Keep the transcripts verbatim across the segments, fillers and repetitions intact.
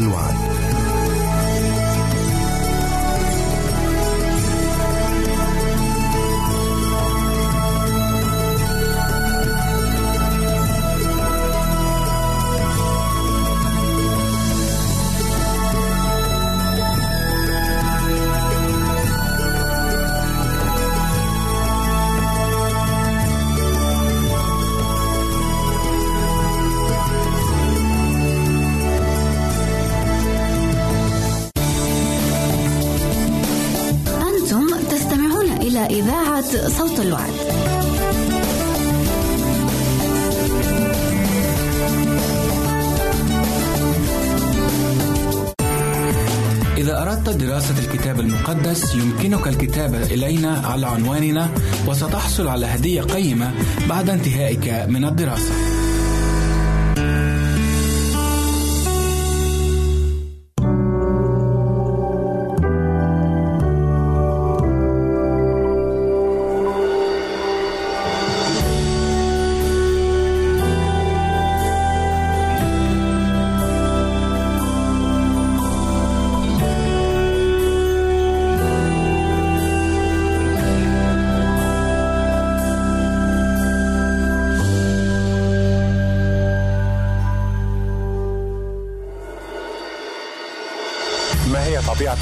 الوعد. إذاعة صوت الوعد. إذا أردت دراسة الكتاب المقدس يمكنك الكتابة إلينا على عنواننا وستحصل على هدية قيمة بعد انتهائك من الدراسة.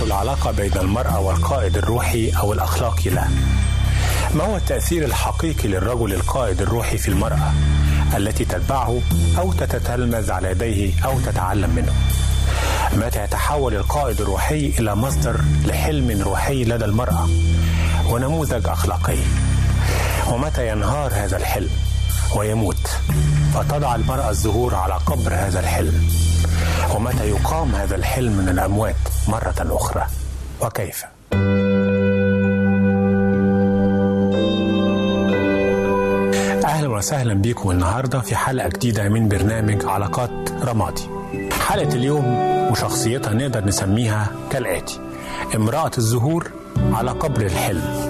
العلاقة بين المرأة والقائد الروحي أو الأخلاقي له. ما هو التأثير الحقيقي للرجل القائد الروحي في المرأة التي تتبعه أو تتتلمذ على يديه أو تتعلم منه؟ متى يتحول القائد الروحي إلى مصدر لحلم روحي لدى المرأة ونموذج أخلاقي؟ ومتى ينهار هذا الحلم ويموت فتضع المرأة الزهور على قبر هذا الحلم؟ ومتى يقام هذا الحلم من الأموات مرة أخرى وكيف؟ أهلا وسهلا بكم النهاردة في حلقة جديدة من برنامج علاقات رمادي. حلقة اليوم وشخصيتها نقدر نسميها كالآتي: امرأة الزهور على قبر الحلم.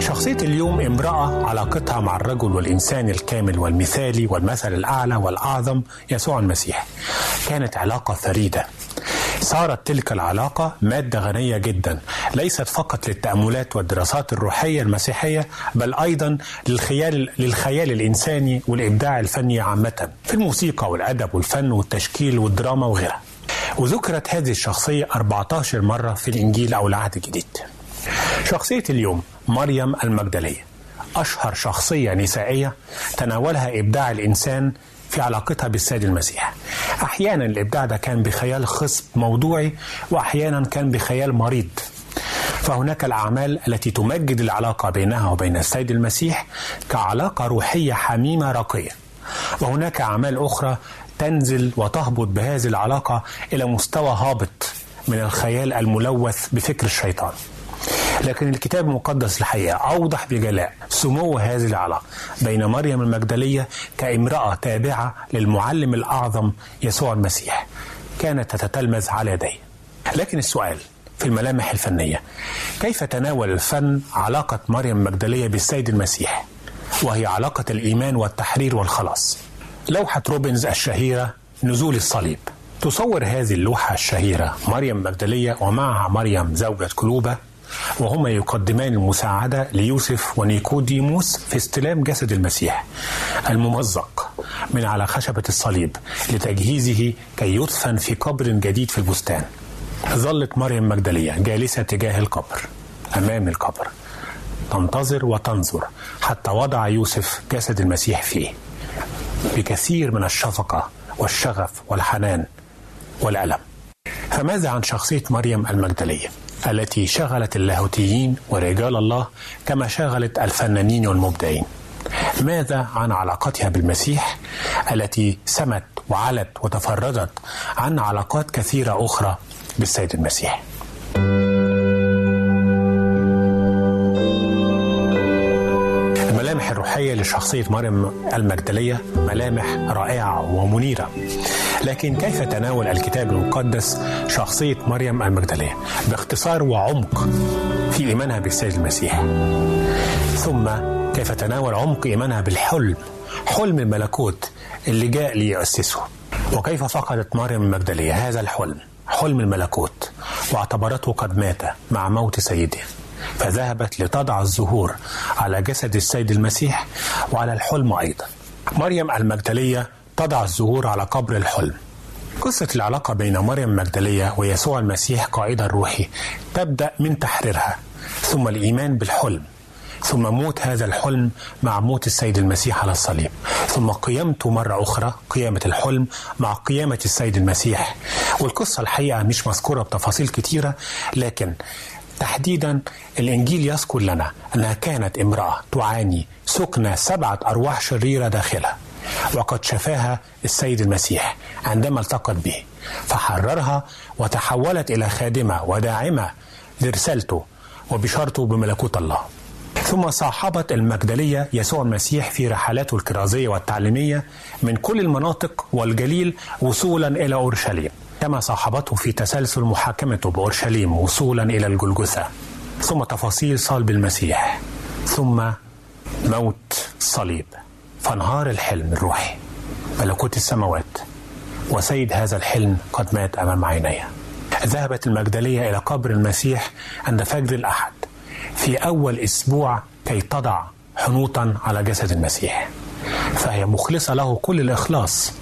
شخصية اليوم امرأة علاقتها مع الرجل والإنسان الكامل والمثالي والمثل الأعلى والأعظم يسوع المسيح كانت علاقة فريدة. صارت تلك العلاقة مادة غنية جدا، ليست فقط للتأملات والدراسات الروحية المسيحية، بل أيضا للخيال, للخيال الإنساني والإبداع الفني عامة في الموسيقى والأدب والفن والتشكيل والدراما وغيرها. وذكرت هذه الشخصية أربعة عشر مرة في الإنجيل أو العهد الجديد. شخصية اليوم مريم المجدلية، أشهر شخصية نسائية تناولها إبداع الإنسان في علاقتها بالسيد المسيح. أحيانا الإبداع ده كان بخيال خصب موضوعي، وأحيانا كان بخيال مريض. فهناك الأعمال التي تمجد العلاقة بينها وبين السيد المسيح كعلاقة روحية حميمة راقية، وهناك أعمال أخرى تنزل وتهبط بهذه العلاقة إلى مستوى هابط من الخيال الملوث بفكر الشيطان. لكن الكتاب المقدس الحقيقة أوضح بجلاء سمو هذه العلاقة بين مريم المجدلية كامرأة تابعة للمعلم الأعظم يسوع المسيح كانت تتلمذ على يديه. لكن السؤال في الملامح الفنية: كيف تناول الفن علاقة مريم المجدلية بالسيد المسيح، وهي علاقة الإيمان والتحرير والخلاص؟ لوحة روبنز الشهيرة نزول الصليب تصور هذه اللوحة الشهيرة مريم المجدلية ومعها مريم زوجة كلوبة، وهما يقدمان المساعدة ليوسف ونيكوديموس في استلام جسد المسيح الممزق من على خشبة الصليب لتجهيزه كي يدفن في قبر جديد في البستان. ظلت مريم مجدلية جالسة تجاه القبر، أمام القبر، تنتظر وتنظر حتى وضع يوسف جسد المسيح فيه بكثير من الشفقة والشغف والحنان والألم. فماذا عن شخصية مريم المجدلية التي شغلت اللاهوتيين ورجال الله كما شغلت الفنانين والمبدعين؟ ماذا عن علاقتها بالمسيح التي سمت وعلت وتفردت عن علاقات كثيرة أخرى بالسيد المسيح؟ الملامح الروحية لشخصية مريم المجدلية ملامح رائعة ومنيرة. لكن كيف تناول الكتاب المقدس شخصية مريم المجدلية باختصار وعمق في إيمانها بالسيد المسيح؟ ثم كيف تناول عمق إيمانها بالحلم، حلم الملكوت اللي جاء ليؤسسه؟ وكيف فقدت مريم المجدلية هذا الحلم، حلم الملكوت، واعتبرته قد مات مع موت سيدها، فذهبت لتضع الزهور على جسد السيد المسيح وعلى الحلم أيضا. مريم المجدلية تضع الزهور على قبر الحلم. قصة العلاقة بين مريم المجدلية ويسوع المسيح قائدها الروحي تبدأ من تحريرها، ثم الإيمان بالحلم، ثم موت هذا الحلم مع موت السيد المسيح على الصليب، ثم قيامته مرة أخرى، قيامة الحلم مع قيامة السيد المسيح. والقصة الحقيقة مش مذكورة بتفاصيل كتيرة، لكن تحديدا الإنجيل يذكر لنا أنها كانت امرأة تعاني سكنة سبعة أرواح شريرة داخلها، وقد شفاها السيد المسيح عندما التقت به، فحررها وتحولت إلى خادمة وداعمة لرسالته وبشارته بملكوت الله. ثم صاحبت المجدلية يسوع المسيح في رحلاته الكرازية والتعليمية من كل المناطق والجليل وصولا إلى أورشليم، كما صاحبته في تسلسل محاكمته بأورشليم وصولا إلى الجلجثة، ثم تفاصيل صلب المسيح، ثم موت صليب، فانهار الحلم الروحي ملكوت السماوات، وسيد هذا الحلم قد مات أمام عينيه. ذهبت المجدلية إلى قبر المسيح عند فجر الأحد في أول أسبوع كي تضع حنوطا على جسد المسيح، فهي مخلصة له كل الإخلاص،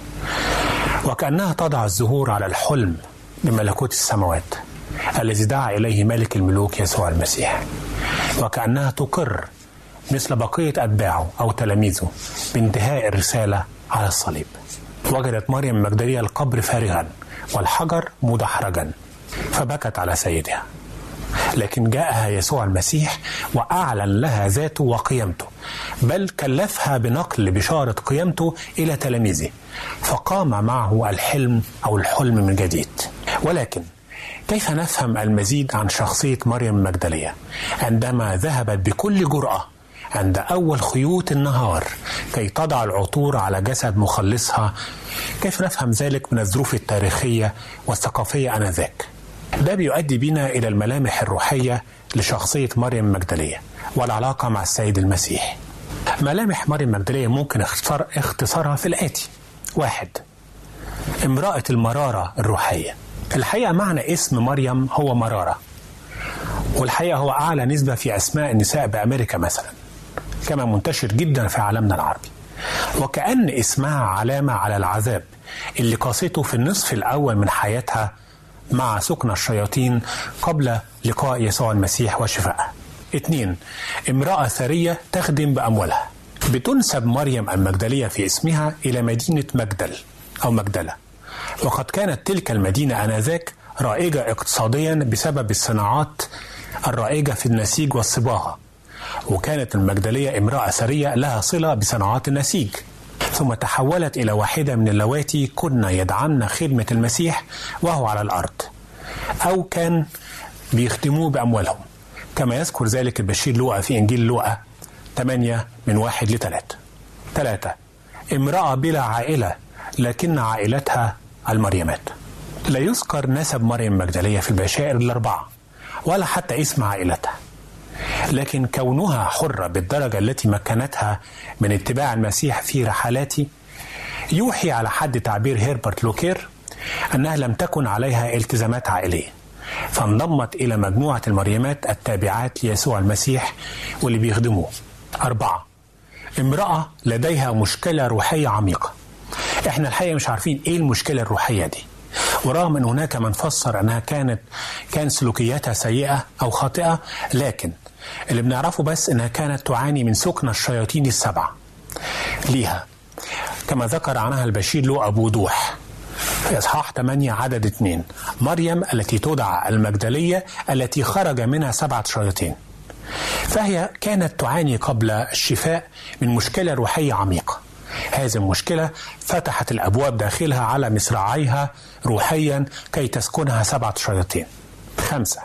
وكأنها تضع الزهور على الحلم بملكوت السماوات الذي دعا إليه ملك الملوك يسوع المسيح، وكأنها تقر مثل بقية أتباعه أو تلاميذه بانتهاء الرسالة على الصليب. وجدت مريم المجدلية القبر فارغا والحجر مدحرجا، فبكت على سيدها، لكن جاءها يسوع المسيح وأعلن لها ذاته وقيامته، بل كلفها بنقل بشارة قيامته إلى تلاميذه، فقام معه الحلم أو الحلم من جديد. ولكن كيف نفهم المزيد عن شخصية مريم المجدلية عندما ذهبت بكل جرأة عند أول خيوط النهار كي تضع العطور على جسد مخلصها؟ كيف نفهم ذلك من الظروف التاريخية والثقافية آنذاك؟ ده بيؤدي بنا إلى الملامح الروحية لشخصية مريم المجدلية والعلاقة مع السيد المسيح. ملامح مريم المجدلية ممكن اختصار اختصارها في الآتي: واحد، امرأة المرارة الروحية. الحقيقة معنى اسم مريم هو مرارة، والحقيقة هو أعلى نسبة في أسماء النساء بأمريكا مثلا، كما منتشر جدا في عالمنا العربي، وكأن اسمها علامة على العذاب اللي قاسته في النصف الأول من حياتها مع سكن الشياطين قبل لقاء يسوع المسيح وشفائه. اثنين، امرأة ثرية تخدم بأموالها. بتنسب مريم المجدلية في اسمها إلى مدينة مجدل أو مجدلة، وقد كانت تلك المدينة آنذاك رائجة اقتصاديا بسبب الصناعات الرائجة في النسيج والصباغة، وكانت المجدلية امرأة ثرية لها صلة بصناعات النسيج، ثم تحولت إلى واحدة من اللواتي كنا يدعمن خدمة المسيح وهو على الأرض، أو كان بيخدموه بأموالهم، كما يذكر ذلك البشير لوقا في إنجيل لوقا ثمانية من واحد لثلاثة. ثلاثة، امرأة بلا عائلة لكن عائلتها المريمات. لا يذكر نسب مريم المجدلية في البشائر الأربعة ولا حتى اسم عائلتها، لكن كونها حرة بالدرجة التي مكنتها من اتباع المسيح في رحلاته يوحي على حد تعبير هيربرت لوكير أنها لم تكن عليها التزامات عائلية، فانضمت إلى مجموعة المريمات التابعات ليسوع المسيح واللي بيخدموه. أربعة، امرأة لديها مشكلة روحية عميقة. احنا الحقيقة مش عارفين ايه المشكلة الروحية دي، ورغم ان هناك من فسر انها كانت كان سلوكياتها سيئة او خاطئة، لكن اللي بنعرفه بس انها كانت تعاني من سكنة الشياطين السبعة ليها، كما ذكر عنها البشير لوقا بوضوح في اصحاح ثمانية عدد اثنين: مريم التي تدعى المجدلية التي خرج منها سبعة شياطين. فهي كانت تعاني قبل الشفاء من مشكلة روحية عميقة، هذه المشكلة فتحت الابواب داخلها على مصراعيها روحيا كي تسكنها سبعة شياطين. خمسة،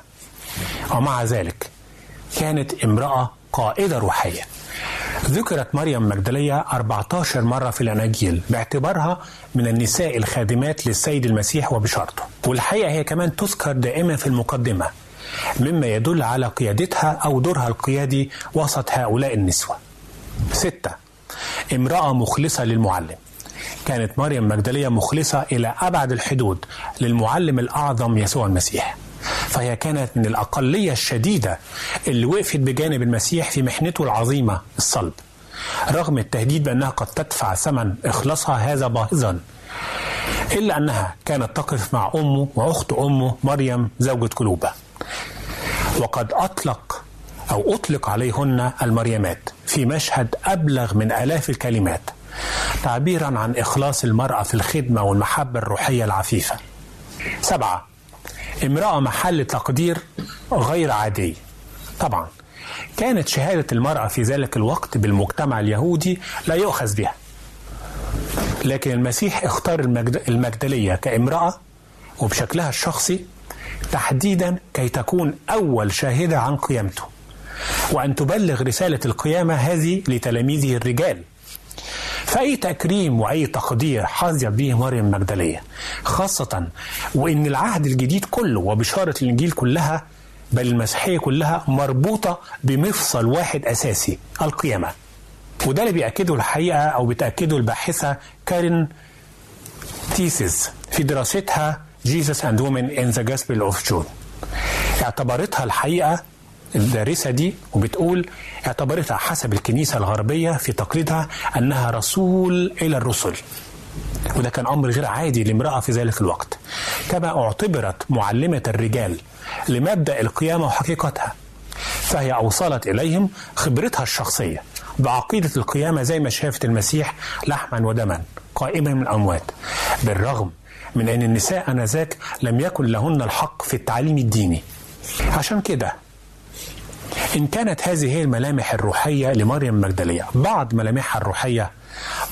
ومع ذلك كانت امرأة قائدة روحية. ذكرت مريم المجدلية أربعة عشر مرة في الأناجيل باعتبارها من النساء الخادمات للسيد المسيح وبشارته، والحقيقة هي كمان تذكر دائما في المقدمة، مما يدل على قيادتها أو دورها القيادي وسط هؤلاء النسوة. ستة، امرأة مخلصة للمعلم. كانت مريم مجدلية مخلصة إلى أبعد الحدود للمعلم الأعظم يسوع المسيح. فهي كانت من الأقلية الشديدة اللي وقفت بجانب المسيح في محنته العظيمة الصلب، رغم التهديد بأنها قد تدفع ثمن إخلاصها هذا باهظا، إلا أنها كانت تقف مع أمه وأخت أمه مريم زوجة كلوبة. وقد أطلق أو أطلق عليهن المريمات في مشهد أبلغ من آلاف الكلمات، تعبيرا عن إخلاص المرأة في الخدمة والمحبة الروحية العفيفة. سبعة، امرأة محل تقدير غير عادي. طبعا كانت شهادة المرأة في ذلك الوقت بالمجتمع اليهودي لا يؤخذ بها، لكن المسيح اختار المجدلية كامرأة وبشكلها الشخصي تحديدا كي تكون أول شاهدة عن قيامته، وأن تبلغ رسالة القيامة هذه لتلاميذه الرجال. فأي تكريم وأي تقدير حظيت به مريم المجدلية، خاصة وإن العهد الجديد كله وبشارة الإنجيل كلها بل المسيحية كلها مربوطة بمفصل واحد أساسي، القيامة. وده اللي بيأكده الحقيقة أو بتأكده الباحثة كارين تيسيس في دراستها Jesus and Women in the Gospel of John. اعتبرتها الحقيقة الدارسة دي وبتقول اعتبرتها حسب الكنيسة الغربية في تقليدها أنها رسول إلى الرسل، وده كان أمر غير عادي لامرأة في ذلك الوقت، كما اعتبرت معلمة الرجال لمبدأ القيامة وحقيقتها. فهي أوصلت إليهم خبرتها الشخصية بعقيدة القيامة زي ما شافت المسيح لحما ودما قائما من الأموات، بالرغم من أن النساء آنذاك لم يكن لهن الحق في التعليم الديني. عشان كده إن كانت هذه هي الملامح الروحية لمريم المجدلية، بعض ملامحها الروحية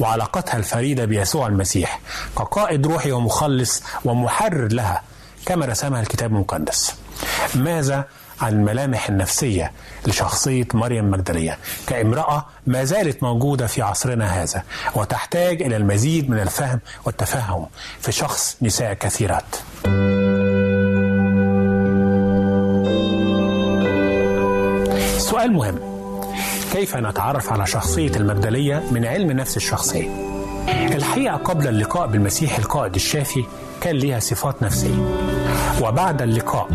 وعلاقتها الفريدة بيسوع المسيح كقائد روحي ومخلص ومحرر لها كما رسمها الكتاب المقدس. ماذا عن الملامح النفسية لشخصية مريم المجدلية كامرأة ما زالت موجودة في عصرنا هذا وتحتاج إلى المزيد من الفهم والتفهم في شخص نساء كثيرات؟ سؤال مهم، كيف نتعرف على شخصية المجدلية من علم نفس الشخصية؟ الحقيقة قبل اللقاء بالمسيح القائد الشافي كان لها صفات نفسية، وبعد اللقاء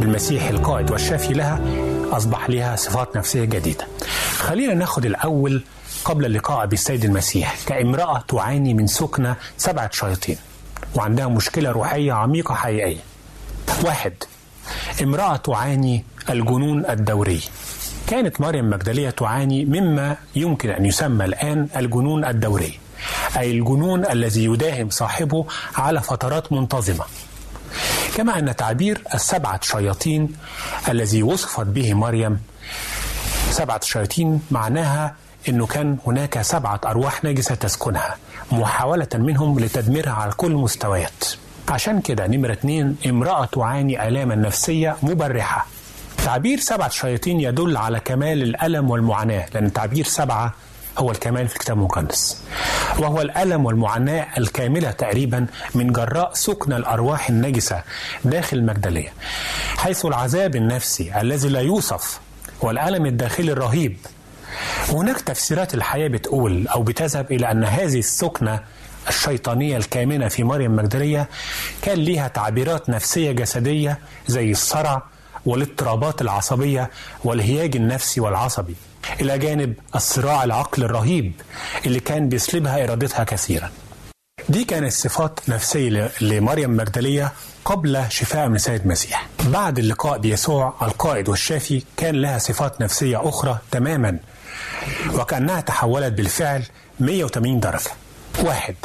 بالمسيح القائد والشافي لها أصبح لها صفات نفسية جديدة. خلينا ناخد الأول قبل اللقاء بالسيد المسيح كامرأة تعاني من سكنة سبعة شياطين وعندها مشكلة روحية عميقة حقيقية. واحد، امرأة تعاني الجنون الدوري. كانت مريم المجدلية تعاني مما يمكن أن يسمى الآن الجنون الدوري، أي الجنون الذي يداهم صاحبه على فترات منتظمة. كما أن تعبير السبعة شياطين الذي وصفت به مريم سبعة شياطين معناها أنه كان هناك سبعة أرواح نجسة تسكنها محاولة منهم لتدميرها على كل مستويات. عشان كده نمرة اتنين، امرأة تعاني آلاما نفسية مبرحة. تعبير سبعة شياطين يدل على كمال الألم والمعاناة، لأن تعبير سبعة هو الكمال في الكتاب المقدس، وهو الألم والمعاناة الكاملة تقريبا من جراء سكن الأرواح النجسة داخل المجدلية، حيث العذاب النفسي الذي لا يوصف والألم الداخلي الرهيب. هناك تفسيرات الحياة بتقول أو بتذهب إلى أن هذه السكنة الشيطانية الكامنة في مريم المجدلية كان لها تعبيرات نفسية جسدية زي الصرع والاضطرابات العصبية والهياج النفسي والعصبي، إلى جانب الصراع العقل الرهيب اللي كان بيسلبها إرادتها كثيرا. دي كانت صفات نفسية لمريم المجدلية قبل شفاء من سيد المسيح. بعد اللقاء بيسوع القائد والشافي كان لها صفات نفسية أخرى تماما، وكأنها تحولت بالفعل مئة وثمانين درجة. واحد،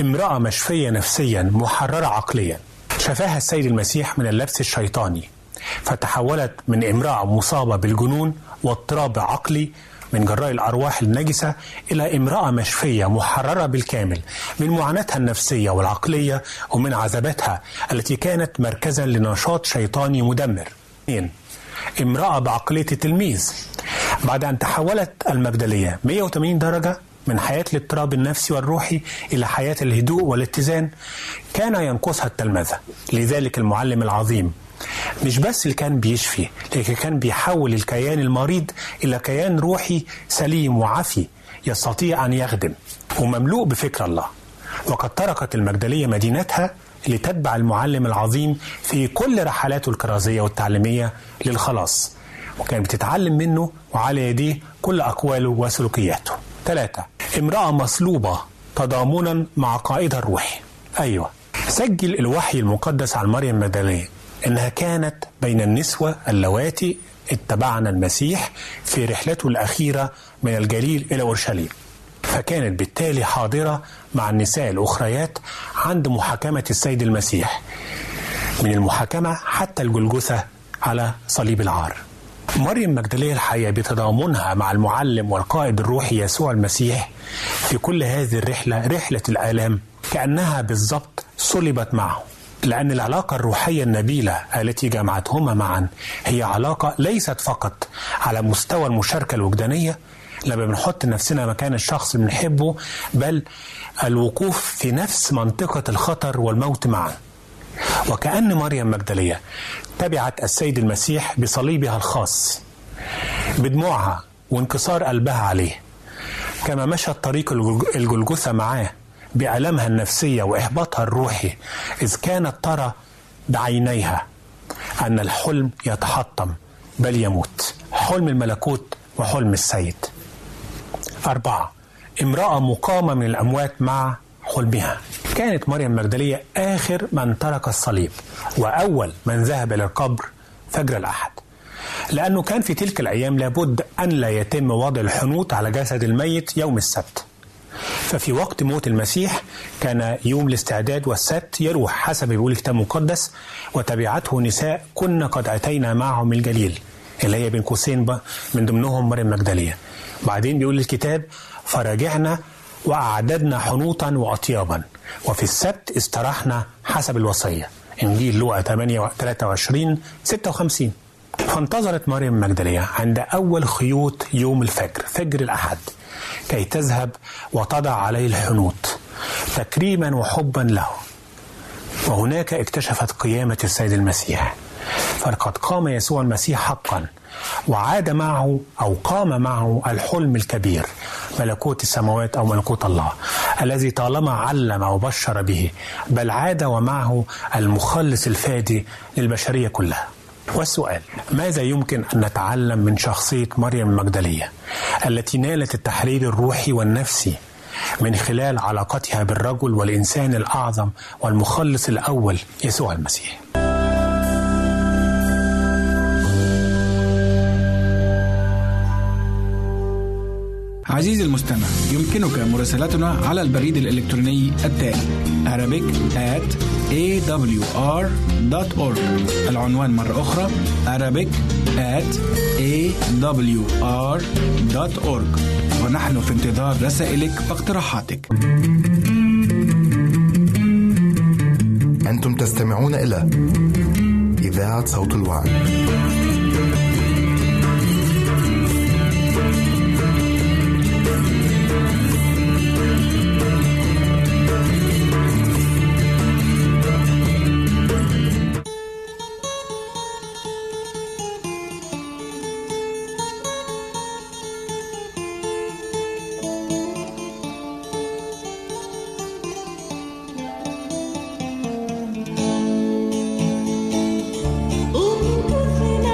امرأة مشفية نفسيا محررة عقليا. شفاها السيد المسيح من اللبس الشيطاني، فتحولت من امرأة مصابة بالجنون واضطراب عقلي من جراء الأرواح النجسة إلى امرأة مشفية محررة بالكامل من معاناتها النفسية والعقلية ومن عذاباتها التي كانت مركزا لنشاط شيطاني مدمر. اثنين، امرأة بعقلية التلميذ. بعد أن تحولت المجدلية مئة وثمانين درجة من حياة الاضطراب النفسي والروحي إلى حياة الهدوء والاتزان، كان ينقصها التلمذة. لذلك المعلم العظيم مش بس اللي كان بيشفي، لكن كان بيحول الكيان المريض إلى كيان روحي سليم وعافي يستطيع أن يخدم ومملوء بفكر الله. وقد تركت المجدلية مدينتها لتتبع المعلم العظيم في كل رحلاته الكرازية والتعليمية للخلاص، وكانت بتتعلم منه وعلى يديه كل أقواله وسلوكياته. ثلاثة، امرأة مصلوبة تضامنا مع قائدها الروحي. أيوة، سجل الوحي المقدس عن مريم المجدلية إنها كانت بين النسوة اللواتي اتبعن المسيح في رحلته الأخيرة من الجليل إلى أورشليم، فكانت بالتالي حاضرة مع النساء الأخريات عند محاكمة السيد المسيح، من المحاكمة حتى الجلجثة على صليب العار. مريم المجدلية الحقيقة بتضامنها مع المعلم والقائد الروحي يسوع المسيح في كل هذه الرحلة، رحلة الآلام، كأنها بالضبط صلبت معه، لأن العلاقة الروحية النبيلة التي جمعتهما معا هي علاقة ليست فقط على مستوى المشاركة الوجدانية لما بنحط نفسنا مكان الشخص اللي بنحبه، بل الوقوف في نفس منطقة الخطر والموت معا. وكأن مريم مجدلية تبعت السيد المسيح بصليبها الخاص، بدموعها وانكسار قلبها عليه، كما مشت طريق الجلجثة معاه بألمها النفسية وإحباطها الروحي، إذ كانت ترى بعينيها أن الحلم يتحطم بل يموت، حلم الملكوت وحلم السيد. أربعة، امرأة مقامة من الأموات مع حلمها. كانت مريم المجدلية آخر من ترك الصليب وأول من ذهب إلى القبر فجر الأحد، لأنه كان في تلك الأيام لابد أن لا يتم وضع الحنوط على جسد الميت يوم السبت، ففي وقت موت المسيح كان يوم الاستعداد والسبت يروح حسب بيقول الكتاب المقدس، وتبعته نساء كنا قد أتينا معهم الجليل، اللي هي بين قوسين من ضمنهم مريم المجدلية. بعدين بيقول الكتاب فرجعنا وأعددنا حنوطا وأطيابا، وفي السبت استراحنا حسب الوصية، إنجيل لوقا ثمانية وثلاثة وعشرين ستة وخمسين. فانتظرت مريم المجدلية عند أول خيوط يوم الفجر، فجر الأحد، كي تذهب وتضع عليه الحنوط تكريما وحبا له. وهناك اكتشفت قيامة السيد المسيح، فقد قام يسوع المسيح حقا، وعاد معه أو قام معه الحلم الكبير، ملكوت السماوات أو ملكوت الله، الذي طالما علم وبشر به، بل عاد ومعه المخلص الفادي للبشرية كلها. والسؤال، ماذا يمكن أن نتعلم من شخصية مريم المجدلية التي نالت التحرير الروحي والنفسي من خلال علاقتها بالرجل والإنسان الأعظم والمخلص الأول يسوع المسيح؟ عزيزي المستمع، يمكنك مراسلتنا على البريد الإلكتروني التالي Arabic at awr dot org. العنوان مرة أخرى Arabic at awr dot org، ونحن في انتظار رسائلك واقتراحاتك. أنتم تستمعون إلى إذاعة صوت الوعي. Ooh, ooh, ooh, ooh.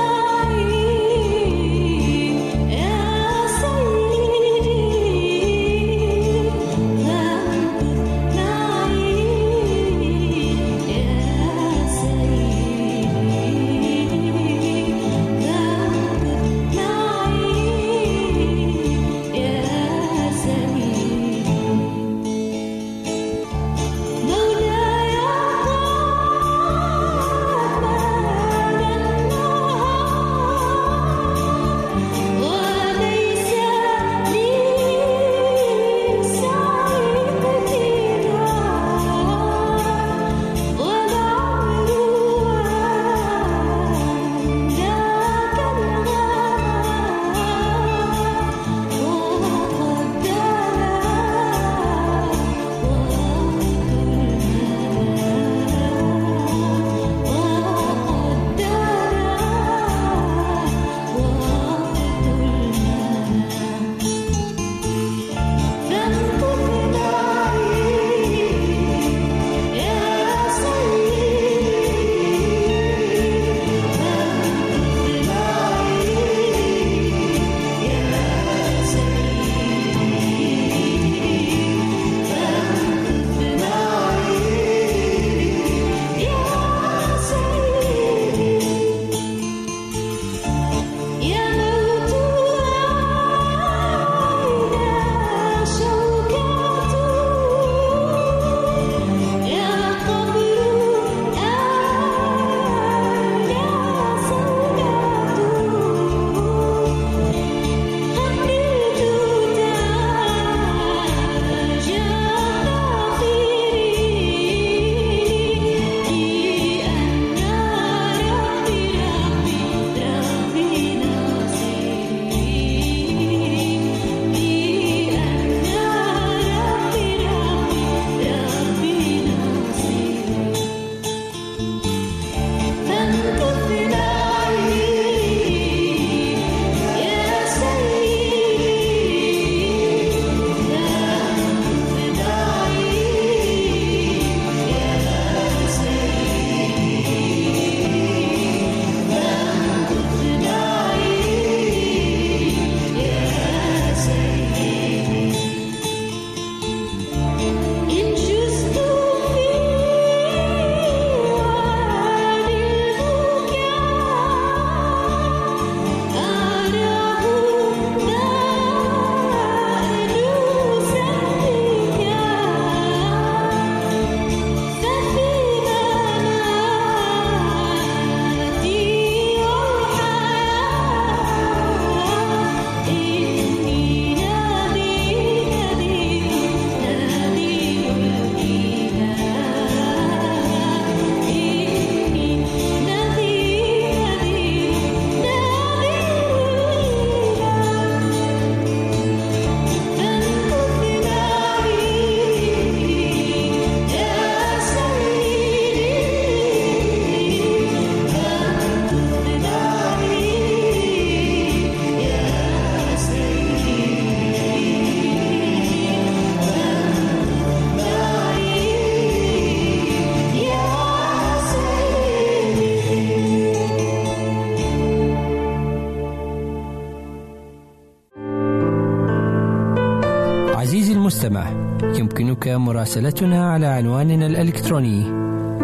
المستمع. يمكنك مراسلتنا على عنواننا الإلكتروني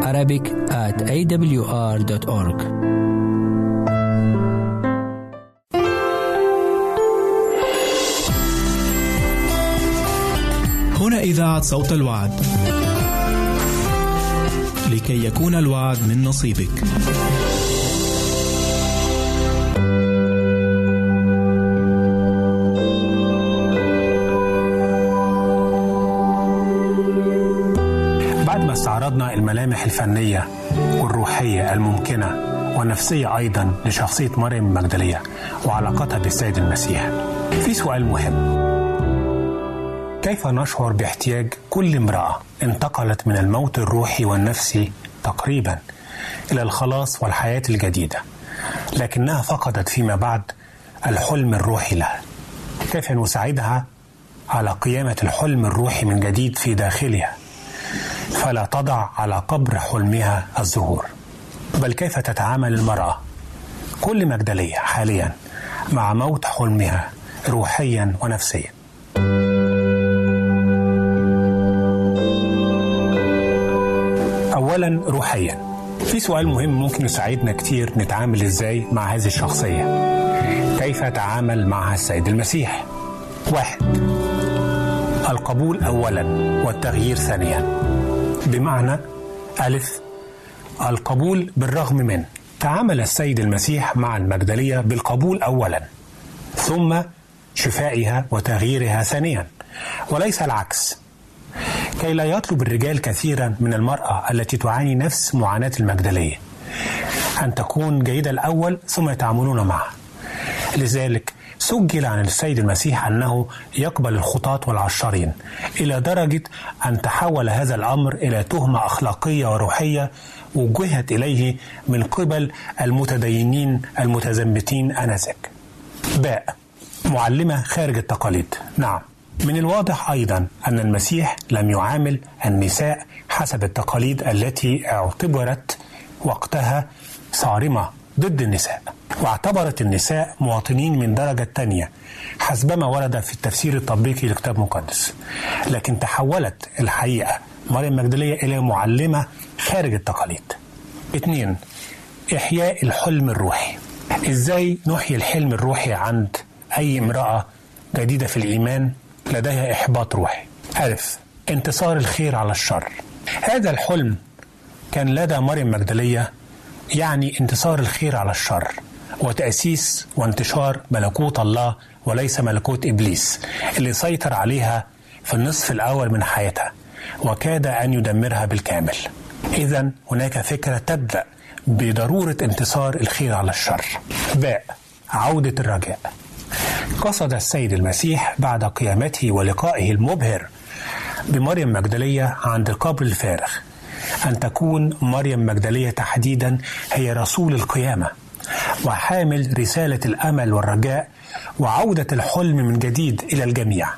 arabic at a w r dot org. هنا إذاعة صوت الوعد لكي يكون الوعد من نصيبك. بعد ما استعرضنا الملامح الفنية والروحية الممكنة والنفسية أيضا لشخصية مريم المجدلية وعلاقتها بالسيد المسيح، في سؤال مهم: كيف نشعر باحتياج كل امرأة انتقلت من الموت الروحي والنفسي تقريبا إلى الخلاص والحياة الجديدة، لكنها فقدت فيما بعد الحلم الروحي لها؟ كيف نساعدها على قيامة الحلم الروحي من جديد في داخلها، فلا تضع على قبر حلمها الزهور؟ بل كيف تتعامل المرأة كل مجدلية حاليا مع موت حلمها روحيا ونفسيا؟ أولا، روحيا، في سؤال مهم ممكن يساعدنا كتير نتعامل إزاي مع هذه الشخصية. كيف تعامل معها السيد المسيح؟ واحد، القبول أولا والتغيير ثانيا. بمعنى ألف، القبول بالرغم من. تعامل السيد المسيح مع المجدلية بالقبول أولا ثم شفائها وتغييرها ثانيا، وليس العكس، كي لا يطلب الرجال كثيرا من المرأة التي تعاني نفس معاناة المجدلية أن تكون جيدة الأول ثم يتعاملون معها. لذلك سجل عن السيد المسيح أنه يقبل الخطاة والعشرين، إلى درجة أن تحول هذا الأمر إلى تهمة أخلاقية وروحية وجهت إليه من قبل المتدينين المتزمتين آنذاك. باء، معلمة خارج التقاليد. نعم، من الواضح أيضا أن المسيح لم يعامل النساء حسب التقاليد التي اعتبرت وقتها صارمة ضد النساء، واعتبرت النساء مواطنين من درجة تانية حسبما ورد في التفسير التطبيقي لكتاب مقدس. لكن تحولت الحقيقة مريم المجدلية إلى معلمة خارج التقاليد. اثنين، إحياء الحلم الروحي. إزاي نحيي الحلم الروحي عند أي امرأة جديدة في الإيمان لديها إحباط روحي؟ ألف، انتصار الخير على الشر. هذا الحلم كان لدى مريم المجدلية يعني انتصار الخير على الشر وتأسيس وانتشار ملكوت الله وليس ملكوت إبليس اللي سيطر عليها في النصف الأول من حياتها وكاد أن يدمرها بالكامل. إذن هناك فكرة تبدأ بضرورة انتصار الخير على الشر. باء، عودة الرجاء. قصد السيد المسيح بعد قيامته ولقائه المبهر بمريم مجدلية عند القبر الفارغ أن تكون مريم مجدلية تحديدا هي رسول القيامة وحامل رسالة الأمل والرجاء وعودة الحلم من جديد إلى الجميع،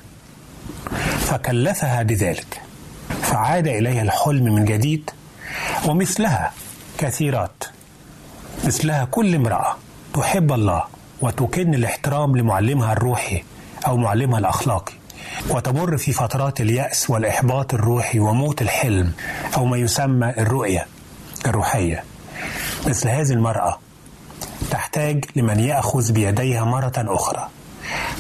فكلفها بذلك، فعاد إليها الحلم من جديد. ومثلها كثيرات، مثلها كل امرأة تحب الله وتكن الاحترام لمعلمها الروحي أو معلمها الأخلاقي، وتمر في فترات اليأس والإحباط الروحي وموت الحلم أو ما يسمى الرؤية الروحية. مثل هذه المرأة تحتاج لمن يأخذ بيديها مرة أخرى،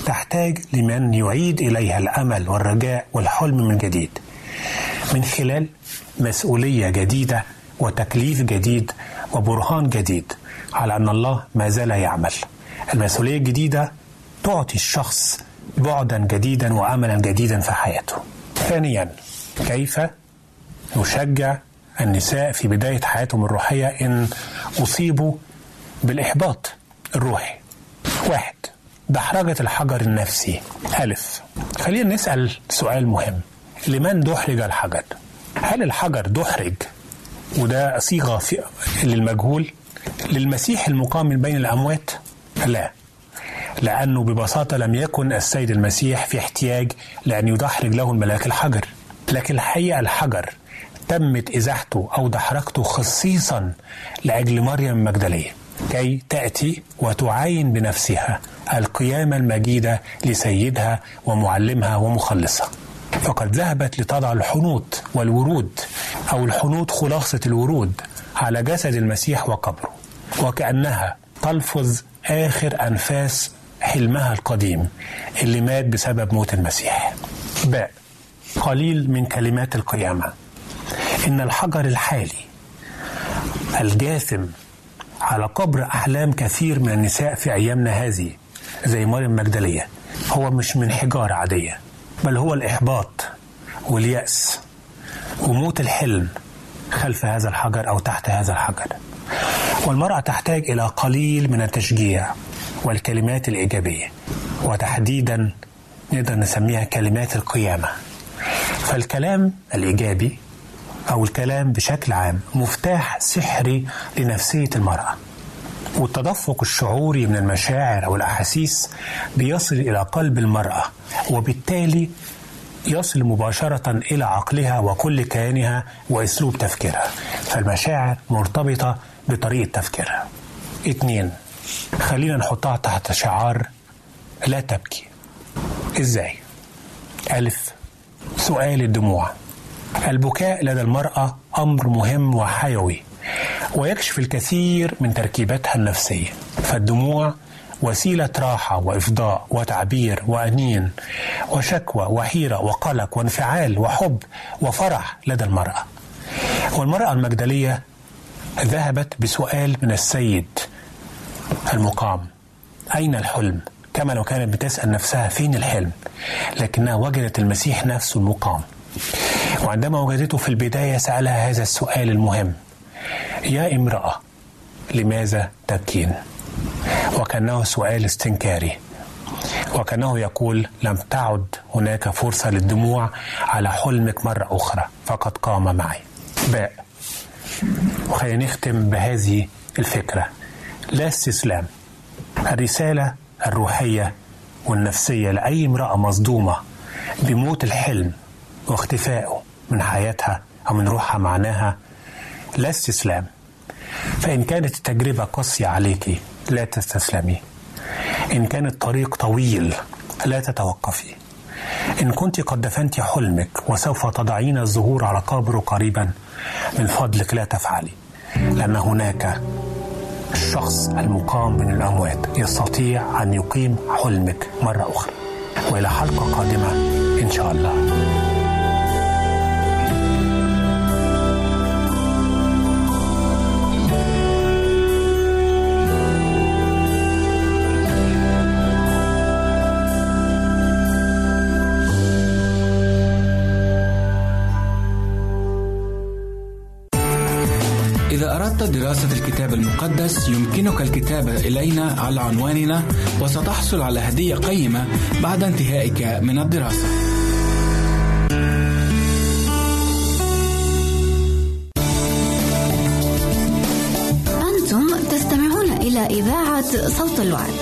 تحتاج لمن يعيد إليها الأمل والرجاء والحلم من جديد من خلال مسؤولية جديدة وتكليف جديد وبرهان جديد على أن الله ما زال يعمل. المسؤولية الجديدة تعطي الشخص بعدا جديدا وأملا جديدا في حياته. ثانيا، كيف نشجع النساء في بداية حياتهم الروحية إن أصيبوا بالإحباط الروحي؟ واحد، دحرجة الحجر النفسي. ألف، خلينا نسأل سؤال مهم: لمن دحرج الحجر؟ هل الحجر دحرج وده صيغة للمجهول للمسيح المقام من بين الأموات؟ لا، لأنه ببساطة لم يكن السيد المسيح في احتياج لأن يدحرج له الملاك الحجر، لكن الحقيقة الحجر تمت إزاحته أو دحرجته خصيصا لأجل مريم المجدلية كي تأتي وتعاين بنفسها القيامة المجيدة لسيدها ومعلمها ومخلصها. فقد ذهبت لتضع الحنوط والورود أو الحنوط خلاصة الورود على جسد المسيح وقبره، وكأنها تلفظ آخر أنفاس حلمها القديم اللي مات بسبب موت المسيح. باء، قليل من كلمات القيامة. إن الحجر الحالي الجاثم على قبر أحلام كثير من النساء في أيامنا هذه زي مريم مجدلية هو مش من حجارة عادية، بل هو الإحباط واليأس وموت الحلم خلف هذا الحجر أو تحت هذا الحجر. والمرأة تحتاج إلى قليل من التشجيع والكلمات الإيجابية، وتحديدا نقدر نسميها كلمات القيامة. فالكلام الإيجابي أو الكلام بشكل عام مفتاح سحري لنفسية المرأة، والتدفق الشعوري من المشاعر أو الأحاسيس بيصل إلى قلب المرأة، وبالتالي يصل مباشرة إلى عقلها وكل كيانها وأسلوب تفكيرها. فالمشاعر مرتبطة بطريقة تفكيرها. اتنين، خلينا نحطها تحت شعار لا تبكي. إزاي؟ ألف، سؤال الدموع. البكاء لدى المرأة أمر مهم وحيوي، ويكشف الكثير من تركيبتها النفسية. فالدموع وسيلة راحة وإفضاء وتعبير وأنين وشكوى وحيرة وقلق وانفعال وحب وفرح لدى المرأة. والمرأة المجدلية ذهبت بسؤال من السيد المقام، أين الحلم؟ كما لو كانت بتسأل نفسها فين الحلم، لكنها وجدت المسيح نفسه المقام. وعندما وجدته في البداية سألها هذا السؤال المهم، يا امرأة لماذا تبكين؟ وكأنه سؤال استنكاري، وكأنه يقول لم تعد هناك فرصة للدموع على حلمك مرة أخرى، فقد قام معي. باء، وخلينا نختم بهذه الفكرة، لا استسلام. الرسالة الروحية والنفسية لأي امرأة مصدومة بموت الحلم واختفائه من حياتها أو من روحها معناها لا استسلام. فإن كانت التجربة قاسية عليك لا تستسلمي، إن كان الطريق طويل لا تتوقفي، إن كنت قد دفنت حلمك وسوف تضعين الزهور على قبره قريبا، من فضلك لا تفعلي، لأن هناك الشخص المقام من الأموات يستطيع أن يقيم حلمك مرة أخرى. وإلى حلقة قادمة إن شاء الله. دراسة الكتاب المقدس يمكنك الكتابة إلينا على عنواننا، وستحصل على هدية قيمة بعد انتهائك من الدراسة. أنتم تستمعون إلى إذاعة صوت الوعد.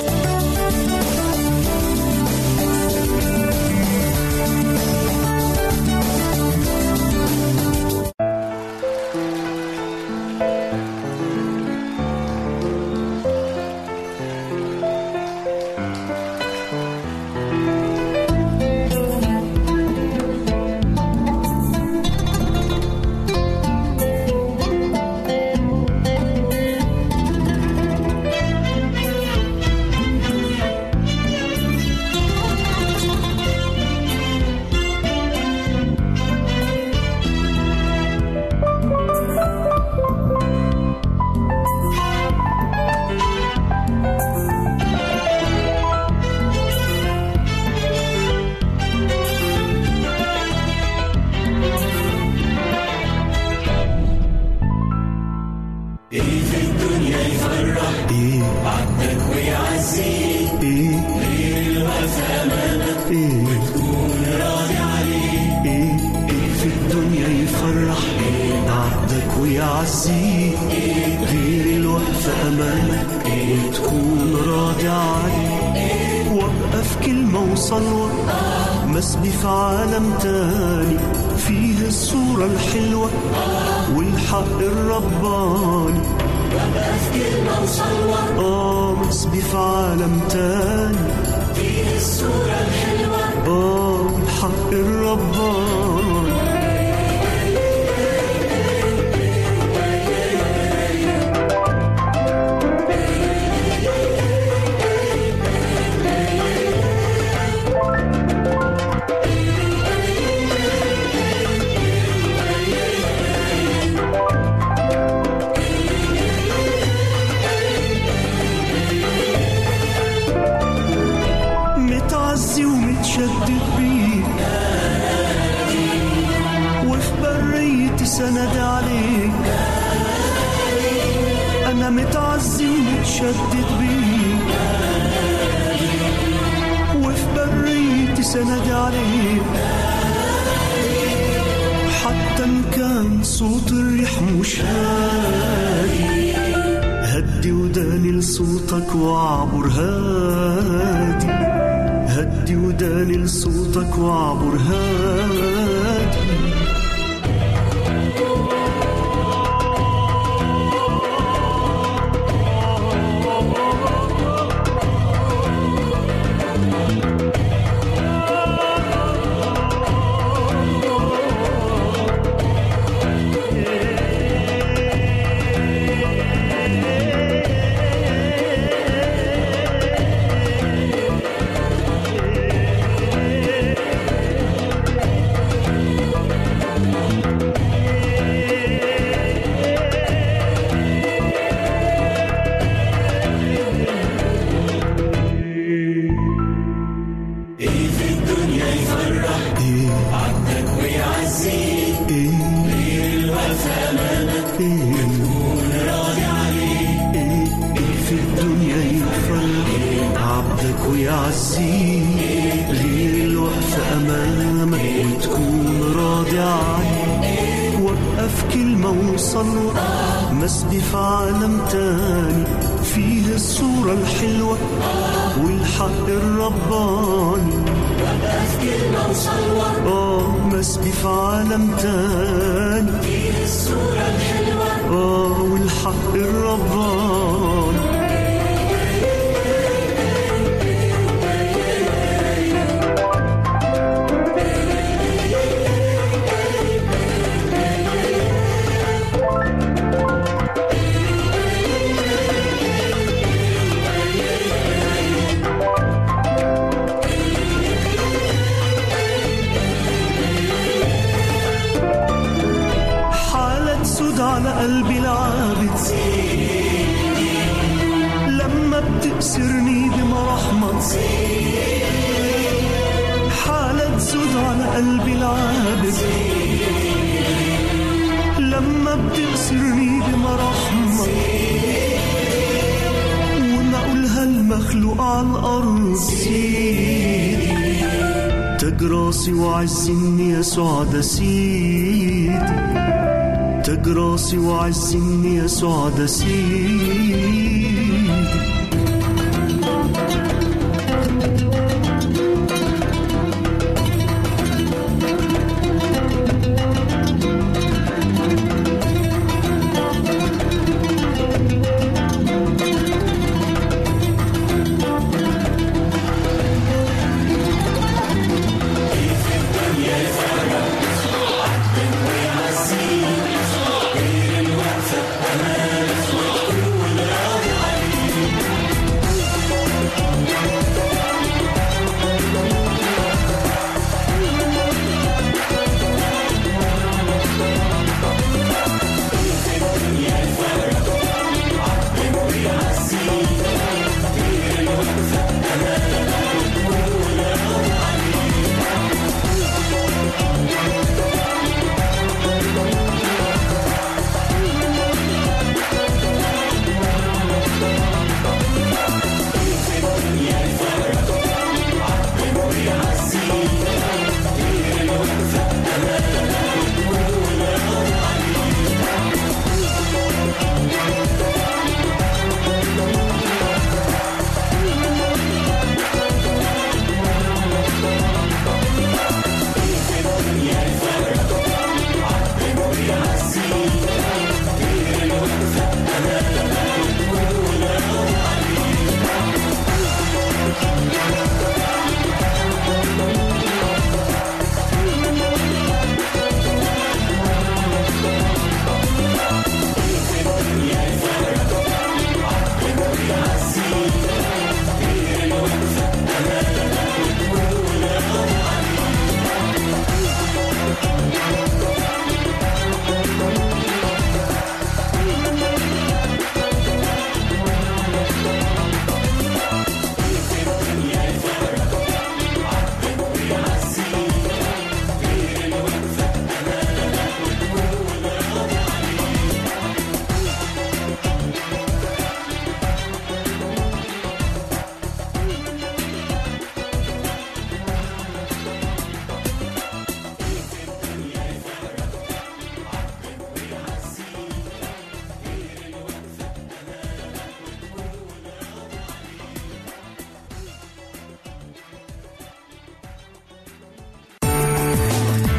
الرباني. متشدد بيك وفي بريتي سند عليك، أنا متعزي ومتشدد بيك وفي بريتي سند عليك، حتى إن كان صوت الريح مش هادي هدي وداني لصوتك وعبر هادي، هدي وداني لصوتك وعبر هادي.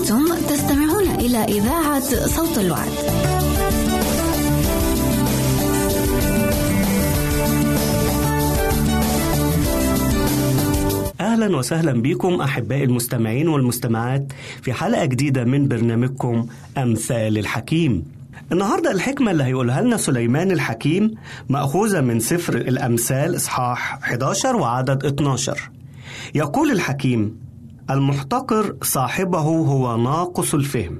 أنتم تستمعون إلى إذاعة صوت الوعد. أهلا وسهلا بكم أحبائي المستمعين والمستمعات في حلقة جديدة من برنامجكم أمثال الحكيم. النهاردة الحكمة اللي هيقولها لنا سليمان الحكيم مأخوذة من سفر الأمثال إصحاح أحد عشر وعدد اثنا عشر. يقول الحكيم: المحتقر صاحبه هو ناقص الفهم،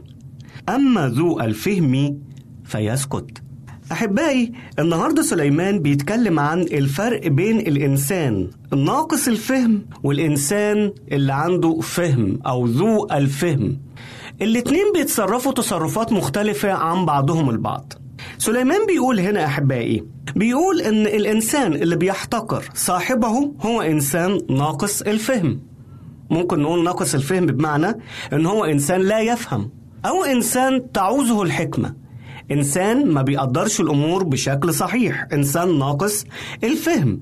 أما ذو الفهم فيسكت. أحبائي، النهاردة سليمان بيتكلم عن الفرق بين الإنسان الناقص الفهم والإنسان اللي عنده فهم أو ذو الفهم. الاتنين بيتصرفوا تصرفات مختلفة عن بعضهم البعض. سليمان بيقول هنا أحبائي، بيقول إن الإنسان اللي بيحتقر صاحبه هو إنسان ناقص الفهم. ممكن نقول ناقص الفهم بمعنى إن هو إنسان لا يفهم، أو إنسان تعوزه الحكمة، إنسان ما بيقدرش الأمور بشكل صحيح، إنسان ناقص الفهم.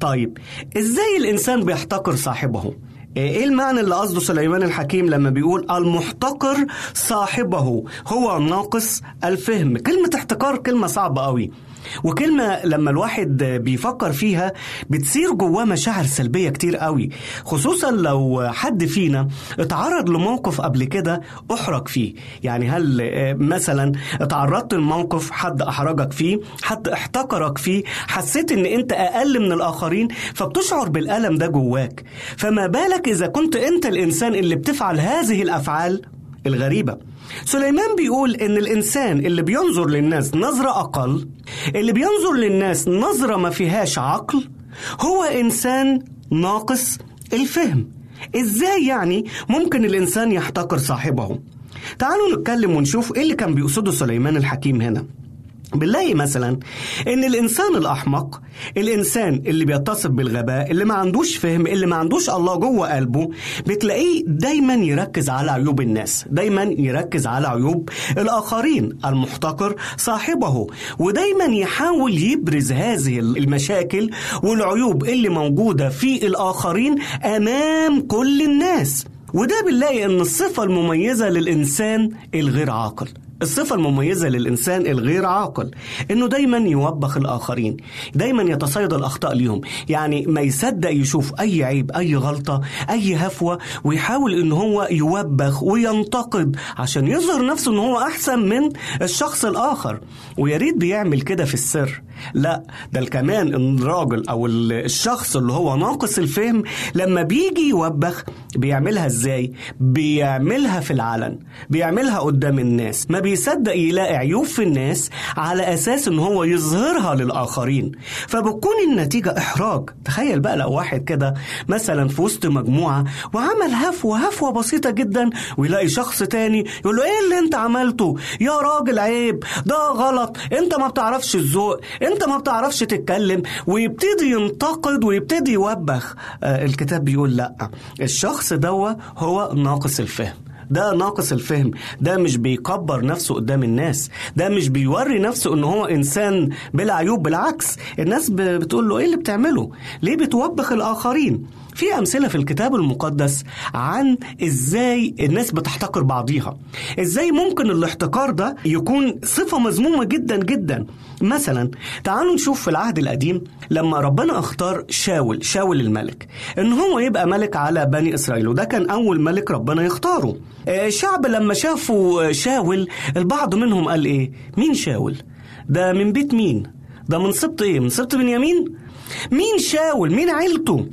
طيب إزاي الإنسان بيحتقر صاحبه؟ إيه المعنى اللي قصده سليمان الحكيم لما بيقول المحتقر صاحبه هو ناقص الفهم؟ كلمة احتقار كلمة صعبة قوي، وكلمة لما الواحد بيفكر فيها بتصير جواه مشاعر سلبية كتير قوي، خصوصا لو حد فينا اتعرض لموقف قبل كده أحرج فيه. يعني هل مثلا اتعرضت لموقف حد أحرجك فيه، حد احتقرك فيه، حسيت ان انت أقل من الآخرين، فبتشعر بالألم ده جواك. فما بالك إذا كنت انت الإنسان اللي بتفعل هذه الأفعال الغريبة. سليمان بيقول إن الإنسان اللي بينظر للناس نظرة أقل، اللي بينظر للناس نظرة ما فيهاش عقل، هو إنسان ناقص الفهم. إزاي يعني ممكن الإنسان يحتقر صاحبه؟ تعالوا نتكلم ونشوف إيه اللي كان بيقصده سليمان الحكيم هنا. بنلاقي مثلا إن الإنسان الأحمق، الإنسان اللي بيتصف بالغباء، اللي ما عندوش فهم، اللي ما عندوش الله جوه قلبه، بتلاقيه دايما يركز على عيوب الناس، دايما يركز على عيوب الآخرين. المحتقر صاحبه، ودايما يحاول يبرز هذه المشاكل والعيوب اللي موجودة في الآخرين أمام كل الناس. وده بنلاقي إن الصفة المميزة للإنسان الغير عاقل، الصفة المميزة للإنسان الغير عاقل إنه دايما يوبخ الآخرين، دايما يتصيد الأخطاء ليهم. يعني ما يصدق يشوف أي عيب، أي غلطة، أي هفوة، ويحاول إن هو يوبخ وينتقد عشان يظهر نفسه إن هو أحسن من الشخص الآخر. وياريت بيعمل كده في السر، لا ده كمان الراجل أو الشخص اللي هو ناقص الفهم لما بيجي يوبخ بيعملها إزاي؟ بيعملها في العلن، بيعملها قدام الناس، ما بيصدق يلاقي عيوب في الناس على أساس إن هو يظهرها للآخرين، فبتكون النتيجة إحراج. تخيل بقى لو واحد كده مثلا في وسط مجموعة وعمل هفوة هفوة بسيطة جدا، ويلاقي شخص تاني يقول له إيه اللي أنت عملته يا راجل؟ عيب ده، غلط، أنت ما بتعرفش الذوق، أنت ما بتعرفش تتكلم، ويبتدي ينتقد ويبتدي يوبخ. آه الكتاب بيقول لأ، الشخص ده هو ناقص الفهم، ده ناقص الفهم، ده مش بيكبر نفسه قدام الناس، ده مش بيوري نفسه ان هو انسان بلا عيوب. بالعكس، الناس بتقول له ايه اللي بتعمله؟ ليه بتوبخ الآخرين؟ في أمثلة في الكتاب المقدس عن إزاي الناس بتحتقر بعضيها، إزاي ممكن الاحتقار ده يكون صفة مذمومة جدا جدا. مثلا تعالوا نشوف في العهد القديم لما ربنا اختار شاول، شاول الملك، إن هو يبقى ملك على بني إسرائيل، وده كان أول ملك ربنا يختاره. الشعب لما شافوا شاول البعض منهم قال إيه؟ مين شاول؟ ده من بيت مين؟ ده من سبط إيه؟ من سبط بنيامين؟ مين شاول؟ مين عيلته؟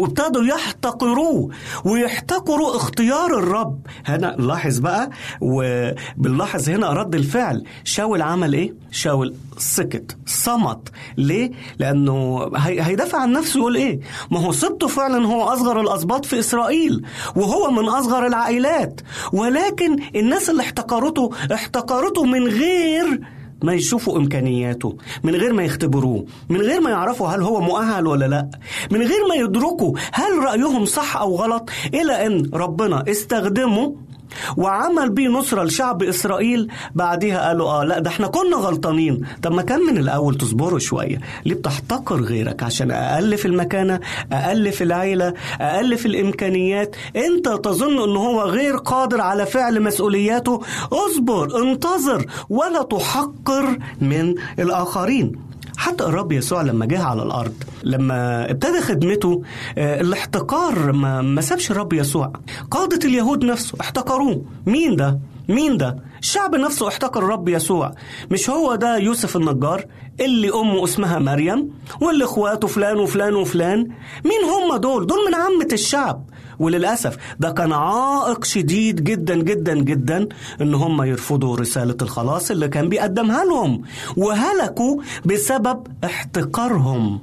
وابتدوا يحتقروه ويحتقروا اختيار الرب. هنا نلاحظ بقى، وبنلاحظ هنا رد الفعل. شاول عمل ايه؟ شاول سكت، صمت. ليه؟ لأنه هيدافع عن نفسه. يقول ايه؟ ما هو سبته فعلا، هو أصغر الأسباط في إسرائيل وهو من أصغر العائلات، ولكن الناس اللي احتقرته احتقرته من غير ما يشوفوا إمكانياته، من غير ما يختبروه، من غير ما يعرفوا هل هو مؤهل ولا لأ، من غير ما يدركوا هل رأيهم صح أو غلط، إلى أن ربنا استخدمه وعمل بيه نصرة لشعب إسرائيل. بعدها قالوا آه لا ده احنا كنا غلطانين. طب ما كان من الأول تصبروا شوية، ليه بتحتقر غيرك؟ عشان أقل في المكانة، أقل في العيلة، أقل في الإمكانيات، أنت تظن أنه هو غير قادر على فعل مسؤولياته. اصبر، انتظر، ولا تحقر من الآخرين. حتى الرب يسوع لما جه على الأرض، لما ابتدى خدمته، الاحتقار ما, ما سابش الرب يسوع. قادة اليهود نفسه احتقروه. مين ده؟ مين ده؟ الشعب نفسه احتقر الرب يسوع. مش هو ده يوسف النجار اللي أمه اسمها مريم واللي إخواته فلان وفلان وفلان؟ مين هم دول؟ دول من عامة الشعب. وللأسف ده كان عائق شديد جدا جدا جدا إن هم يرفضوا رسالة الخلاص اللي كان بيقدمها لهم، وهلكوا بسبب احتقارهم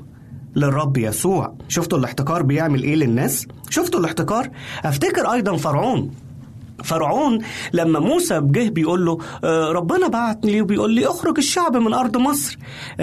للرب يسوع. شفتوا الاحتقار بيعمل إيه للناس؟ شفتوا الاحتقار؟ أفتكر أيضا فرعون. فرعون لما موسى جه بيقول له ربنا بعتني لي وبيقول لي اخرج الشعب من أرض مصر،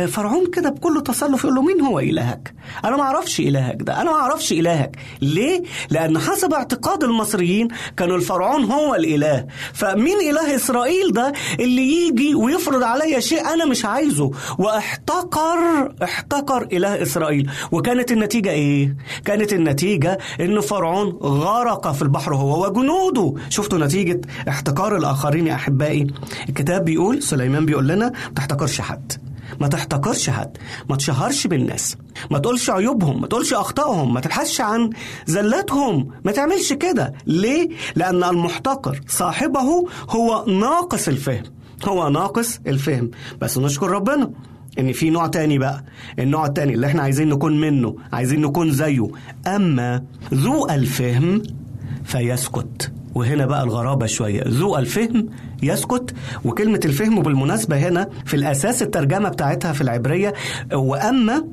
فرعون كده بكل تسلف يقول له مين هو إلهك؟ أنا ما أعرفش إلهك ده، أنا ما أعرفش إلهك. ليه؟ لأن حسب اعتقاد المصريين كان الفرعون هو الإله، فمين إله إسرائيل ده اللي يجي ويفرض علي شيء أنا مش عايزه؟ واحتقر احتقر إله إسرائيل. وكانت النتيجة إيه؟ كانت النتيجة إن فرعون غرق في البحر هو وجنوده. شفتوا نتيجة احتقار الآخرين يا أحبائي؟ الكتاب بيقول، سليمان بيقول لنا ما تحتقرش حد، ما تحتقرش حد، ما تشهرش بالناس، ما تقولش عيوبهم، ما تقولش أخطائهم، ما تبحثش عن زلاتهم، ما تعملش كده. ليه؟ لأن المحتقر صاحبه هو ناقص الفهم، هو ناقص الفهم. بس نشكر ربنا إن في نوع تاني بقى، النوع التاني اللي احنا عايزين نكون منه، عايزين نكون زيه. أما ذو الفهم فيسكت. وهنا بقى الغرابة شوية، ذو الفهم يسكت. وكلمة الفهم بالمناسبة هنا في الأساس الترجمة بتاعتها في العبرية وأما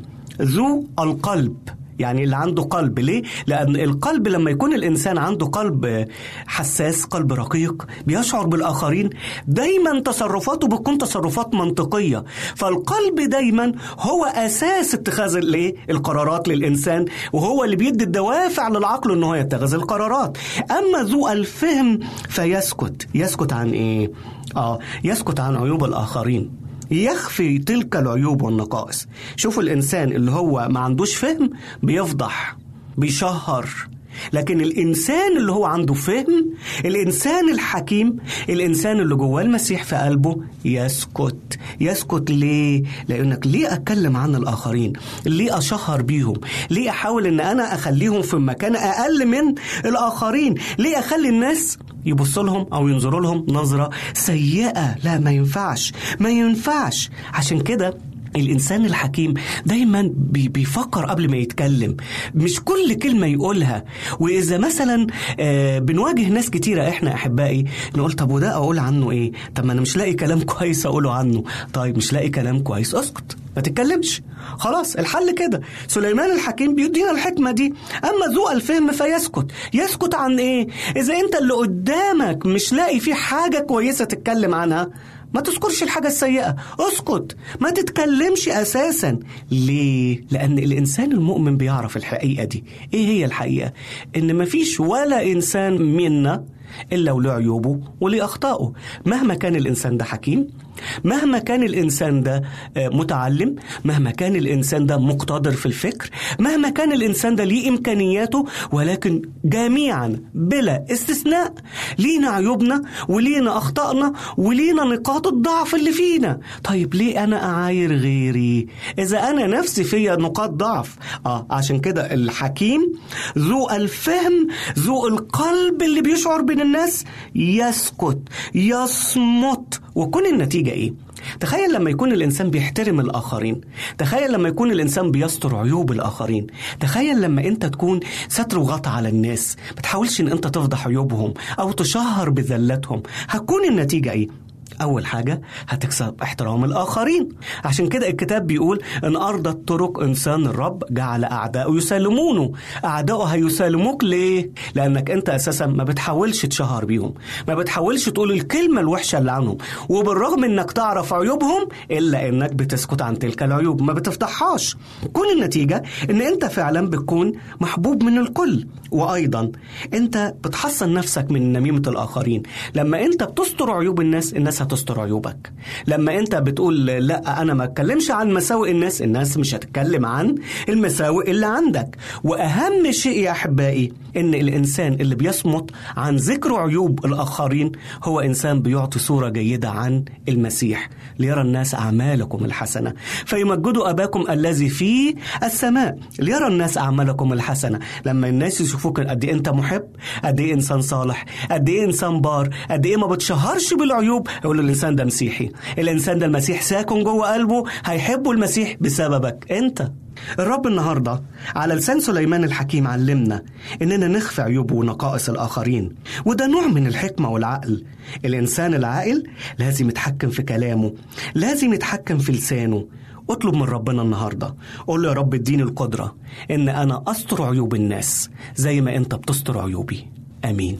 ذو القلب، يعني اللي عنده قلب. ليه؟ لأن القلب لما يكون الإنسان عنده قلب حساس، قلب رقيق، بيشعر بالآخرين، دايما تصرفاته بتكون تصرفات منطقية. فالقلب دايما هو أساس اتخاذ القرارات للإنسان، وهو اللي بيدي الدوافع للعقل إنه هو يتخذ القرارات. أما ذو الفهم فيسكت. يسكت عن إيه؟ آه يسكت عن عيوب الآخرين، يخفي تلك العيوب والنقائص. شوفوا الإنسان اللي هو ما عندوش فهم بيفضح، بيشهر. لكن الإنسان اللي هو عنده فهم، الإنسان الحكيم، الإنسان اللي جواه المسيح في قلبه، يسكت. يسكت ليه؟ لأنك ليه أتكلم عن الآخرين؟ ليه أشهر بيهم؟ ليه أحاول أن أنا أخليهم في مكان أقل من الآخرين؟ ليه أخلي الناس يبصوا لهم أو ينظروا لهم نظرة سيئة؟ لا، ما ينفعش، ما ينفعش. عشان كده الإنسان الحكيم دايما بيفكر قبل ما يتكلم، مش كل كلمة يقولها. وإذا مثلا بنواجه ناس كتيرة إحنا أحبائي نقول طب وده أقول عنه إيه؟ طب ما أنا مش لاقي كلام كويس أقوله عنه. طيب مش لاقي كلام كويس، أسكت، ما تتكلمش، خلاص. الحل كده. سليمان الحكيم بيدينا الحكمة دي. أما ذو الفهم فيسكت. يسكت عن إيه؟ إذا أنت اللي قدامك مش لاقي فيه حاجة كويسة تتكلم عنها، ما تذكرش الحاجة السيئة، اسكت، ما تتكلمش أساسا. ليه؟ لأن الإنسان المؤمن بيعرف الحقيقة دي. إيه هي الحقيقة؟ إن مفيش ولا إنسان منا إلا وله عيوبه وله أخطائه. مهما كان الإنسان ده حكيم، مهما كان الإنسان ده متعلم، مهما كان الإنسان ده مقتدر في الفكر، مهما كان الإنسان ده ليه إمكانياته، ولكن جميعا بلا استثناء لينا عيوبنا ولينا أخطائنا ولينا نقاط الضعف اللي فينا. طيب ليه أنا أعاير غيري إذا أنا نفسي فيا نقاط ضعف؟ آه عشان كده الحكيم ذو الفهم ذو القلب اللي بيشعر بين الناس يسكت، يصمت. وكل النتيجة إيه؟ تخيل لما يكون الإنسان بيحترم الآخرين، تخيل لما يكون الإنسان بيستر عيوب الآخرين، تخيل لما أنت تكون ستر وغطى على الناس، ما تحاولش أن أنت تفضح عيوبهم أو تشهر بذلتهم. هتكون النتيجة إيه؟ أول حاجة هتكسب احترام الآخرين. عشان كده الكتاب بيقول إن أرض الطرق إنسان الرب جعل أعداؤه يسالمونه. أعداؤه هيسالموك ليه؟ لأنك أنت أساسا ما بتحاولش تشهر بيهم، ما بتحاولش تقول الكلمة الوحشة اللي عنهم، وبالرغم إنك تعرف عيوبهم إلا إنك بتسكت عن تلك العيوب، ما بتفتحهاش. كل النتيجة إن أنت فعلا بتكون محبوب من الكل، وأيضا أنت بتحصن نفسك من نميمة الآخرين. لما أنت بتستر عيوب الناس، الناس تستر عيوبك. لما انت بتقول لا انا ما اتكلمش عن مساوئ الناس، الناس مش هتتكلم عن المساوئ اللي عندك. واهم شيء يا احبائي ان الانسان اللي بيصمت عن ذكر عيوب الاخرين هو انسان بيعطي صورة جيدة عن المسيح، ليرى الناس اعمالكم الحسنة فيمجدوا اباكم الذي في السماء. ليرى الناس اعمالكم الحسنة. لما الناس يشوفوك قد ايه انت محب، قد ايه انسان صالح، قد ايه انسان بار، قد ايه ما بتشهرش بالعيوب، يقول الإنسان ده مسيحي، الإنسان ده المسيح ساكن جوه قلبه، هيحبه المسيح بسببك أنت. الرب النهاردة على لسان سليمان الحكيم علمنا إننا نخفي عيوب ونقائص الآخرين، وده نوع من الحكمة والعقل. الإنسان العاقل لازم يتحكم في كلامه، لازم يتحكم في لسانه. اطلب من ربنا النهاردة، قول له يا رب اديني القدرة إن أنا أستر عيوب الناس زي ما أنت بتستر عيوبي. آمين.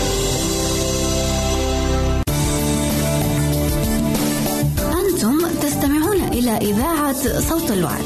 إلى إذاعة صوت الوعد.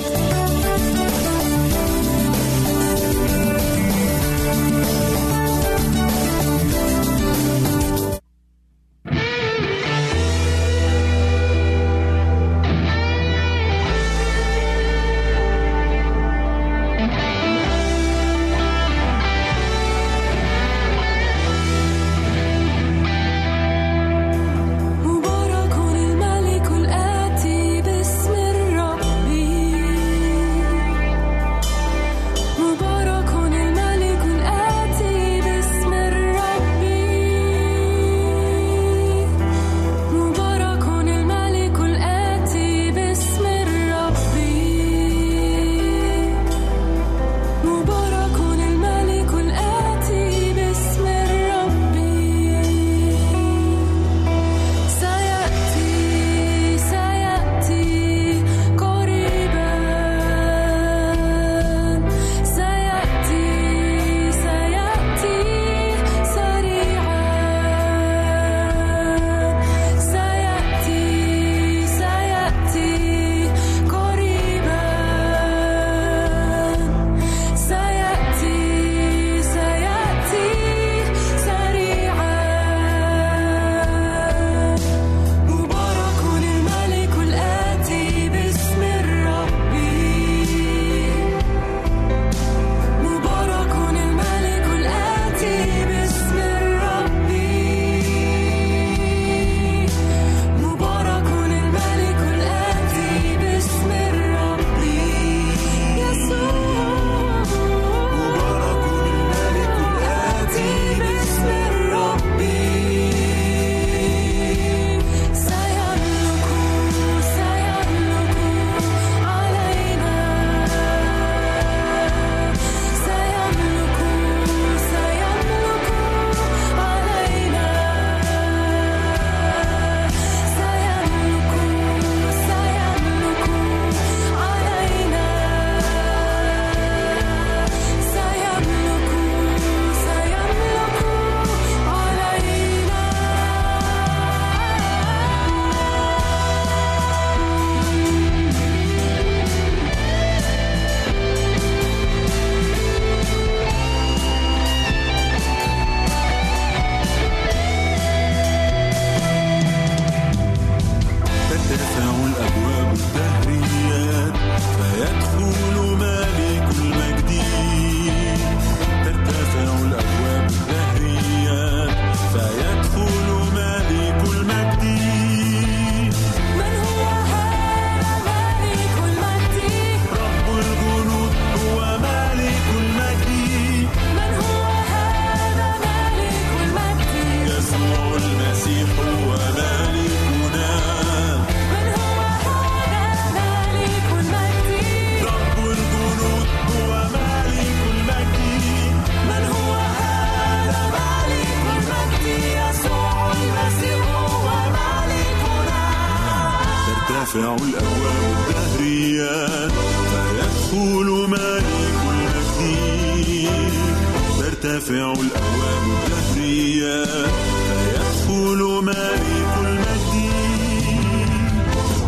ترتفع الأوام الدهرية فيدخل ملك المجد.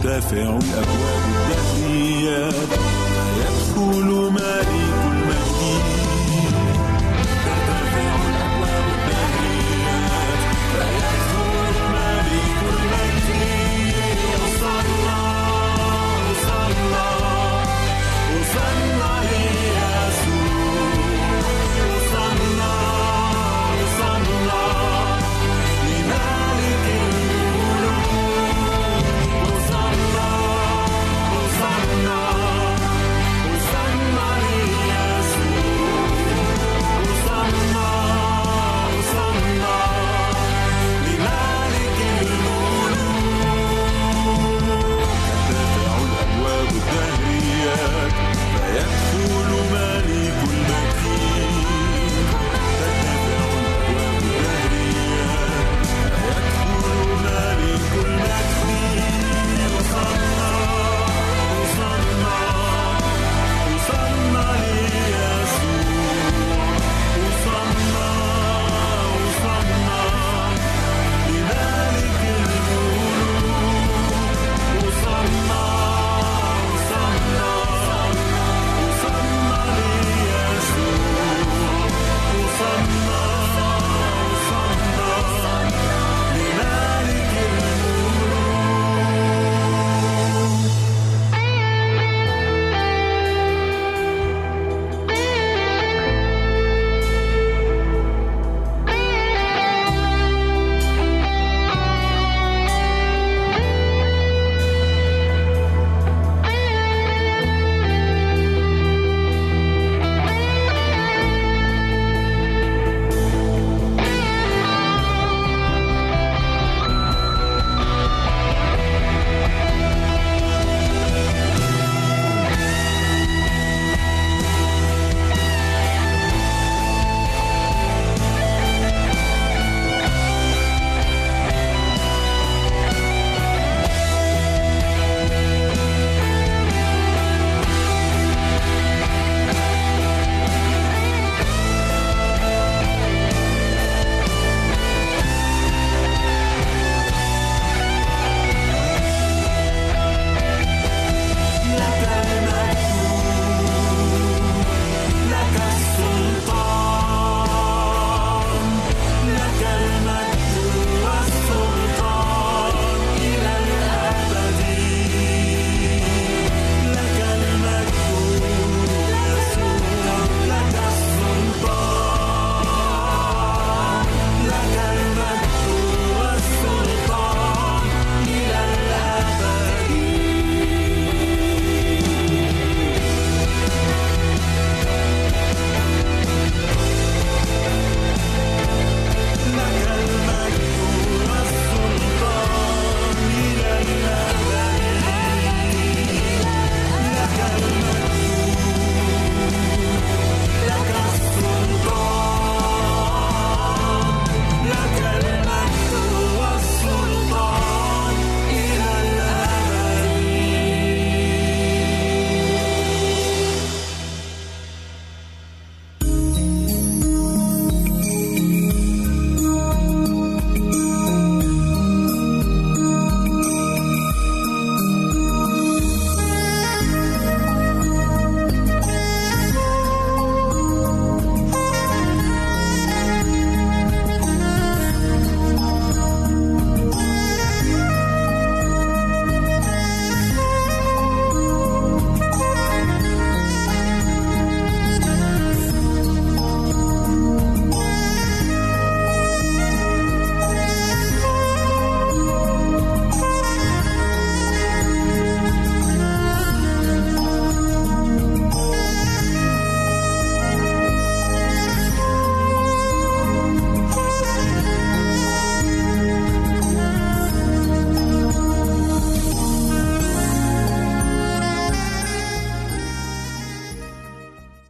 ترتفع الأبواب الدهرية فيدخل ملك